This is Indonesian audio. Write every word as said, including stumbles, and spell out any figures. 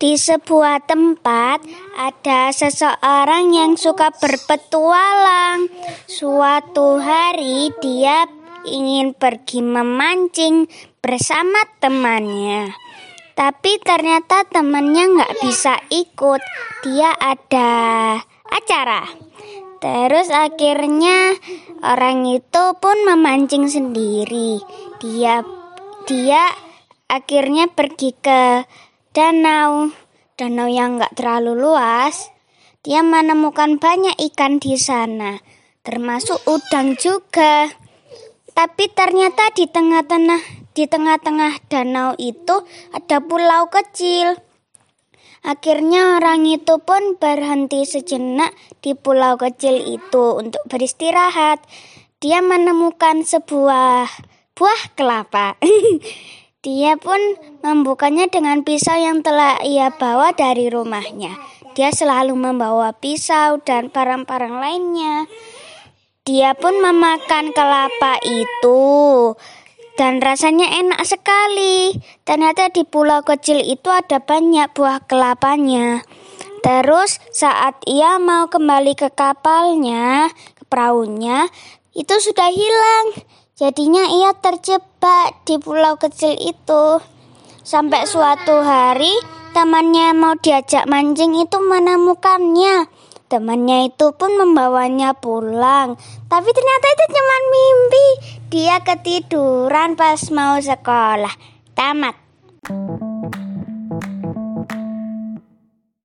Di sebuah tempat ada seseorang yang suka berpetualang. Suatu hari dia ingin pergi memancing bersama temannya. Tapi ternyata temannya nggak bisa ikut. Dia ada acara. Terus akhirnya orang itu pun memancing sendiri. Dia dia akhirnya pergi ke Danau, danau yang gak terlalu luas. Dia menemukan banyak ikan di sana, termasuk udang juga. Tapi ternyata di tengah-tengah, di tengah-tengah danau itu ada pulau kecil. Akhirnya orang itu pun berhenti sejenak di pulau kecil itu untuk beristirahat. Dia menemukan sebuah buah kelapa. Dia pun membukanya dengan pisau yang telah ia bawa dari rumahnya. Dia selalu membawa pisau dan barang-barang lainnya. Dia pun memakan kelapa itu dan rasanya enak sekali. Ternyata di pulau kecil itu ada banyak buah kelapanya. Terus saat ia mau kembali ke kapalnya, ke perahunya, itu sudah hilang. Jadinya ia terjebak di pulau kecil itu. Sampai suatu hari temannya mau diajak mancing itu menemukannya. Temannya itu pun membawanya pulang. Tapi ternyata itu cuma mimpi. Dia ketiduran pas mau sekolah. Tamat.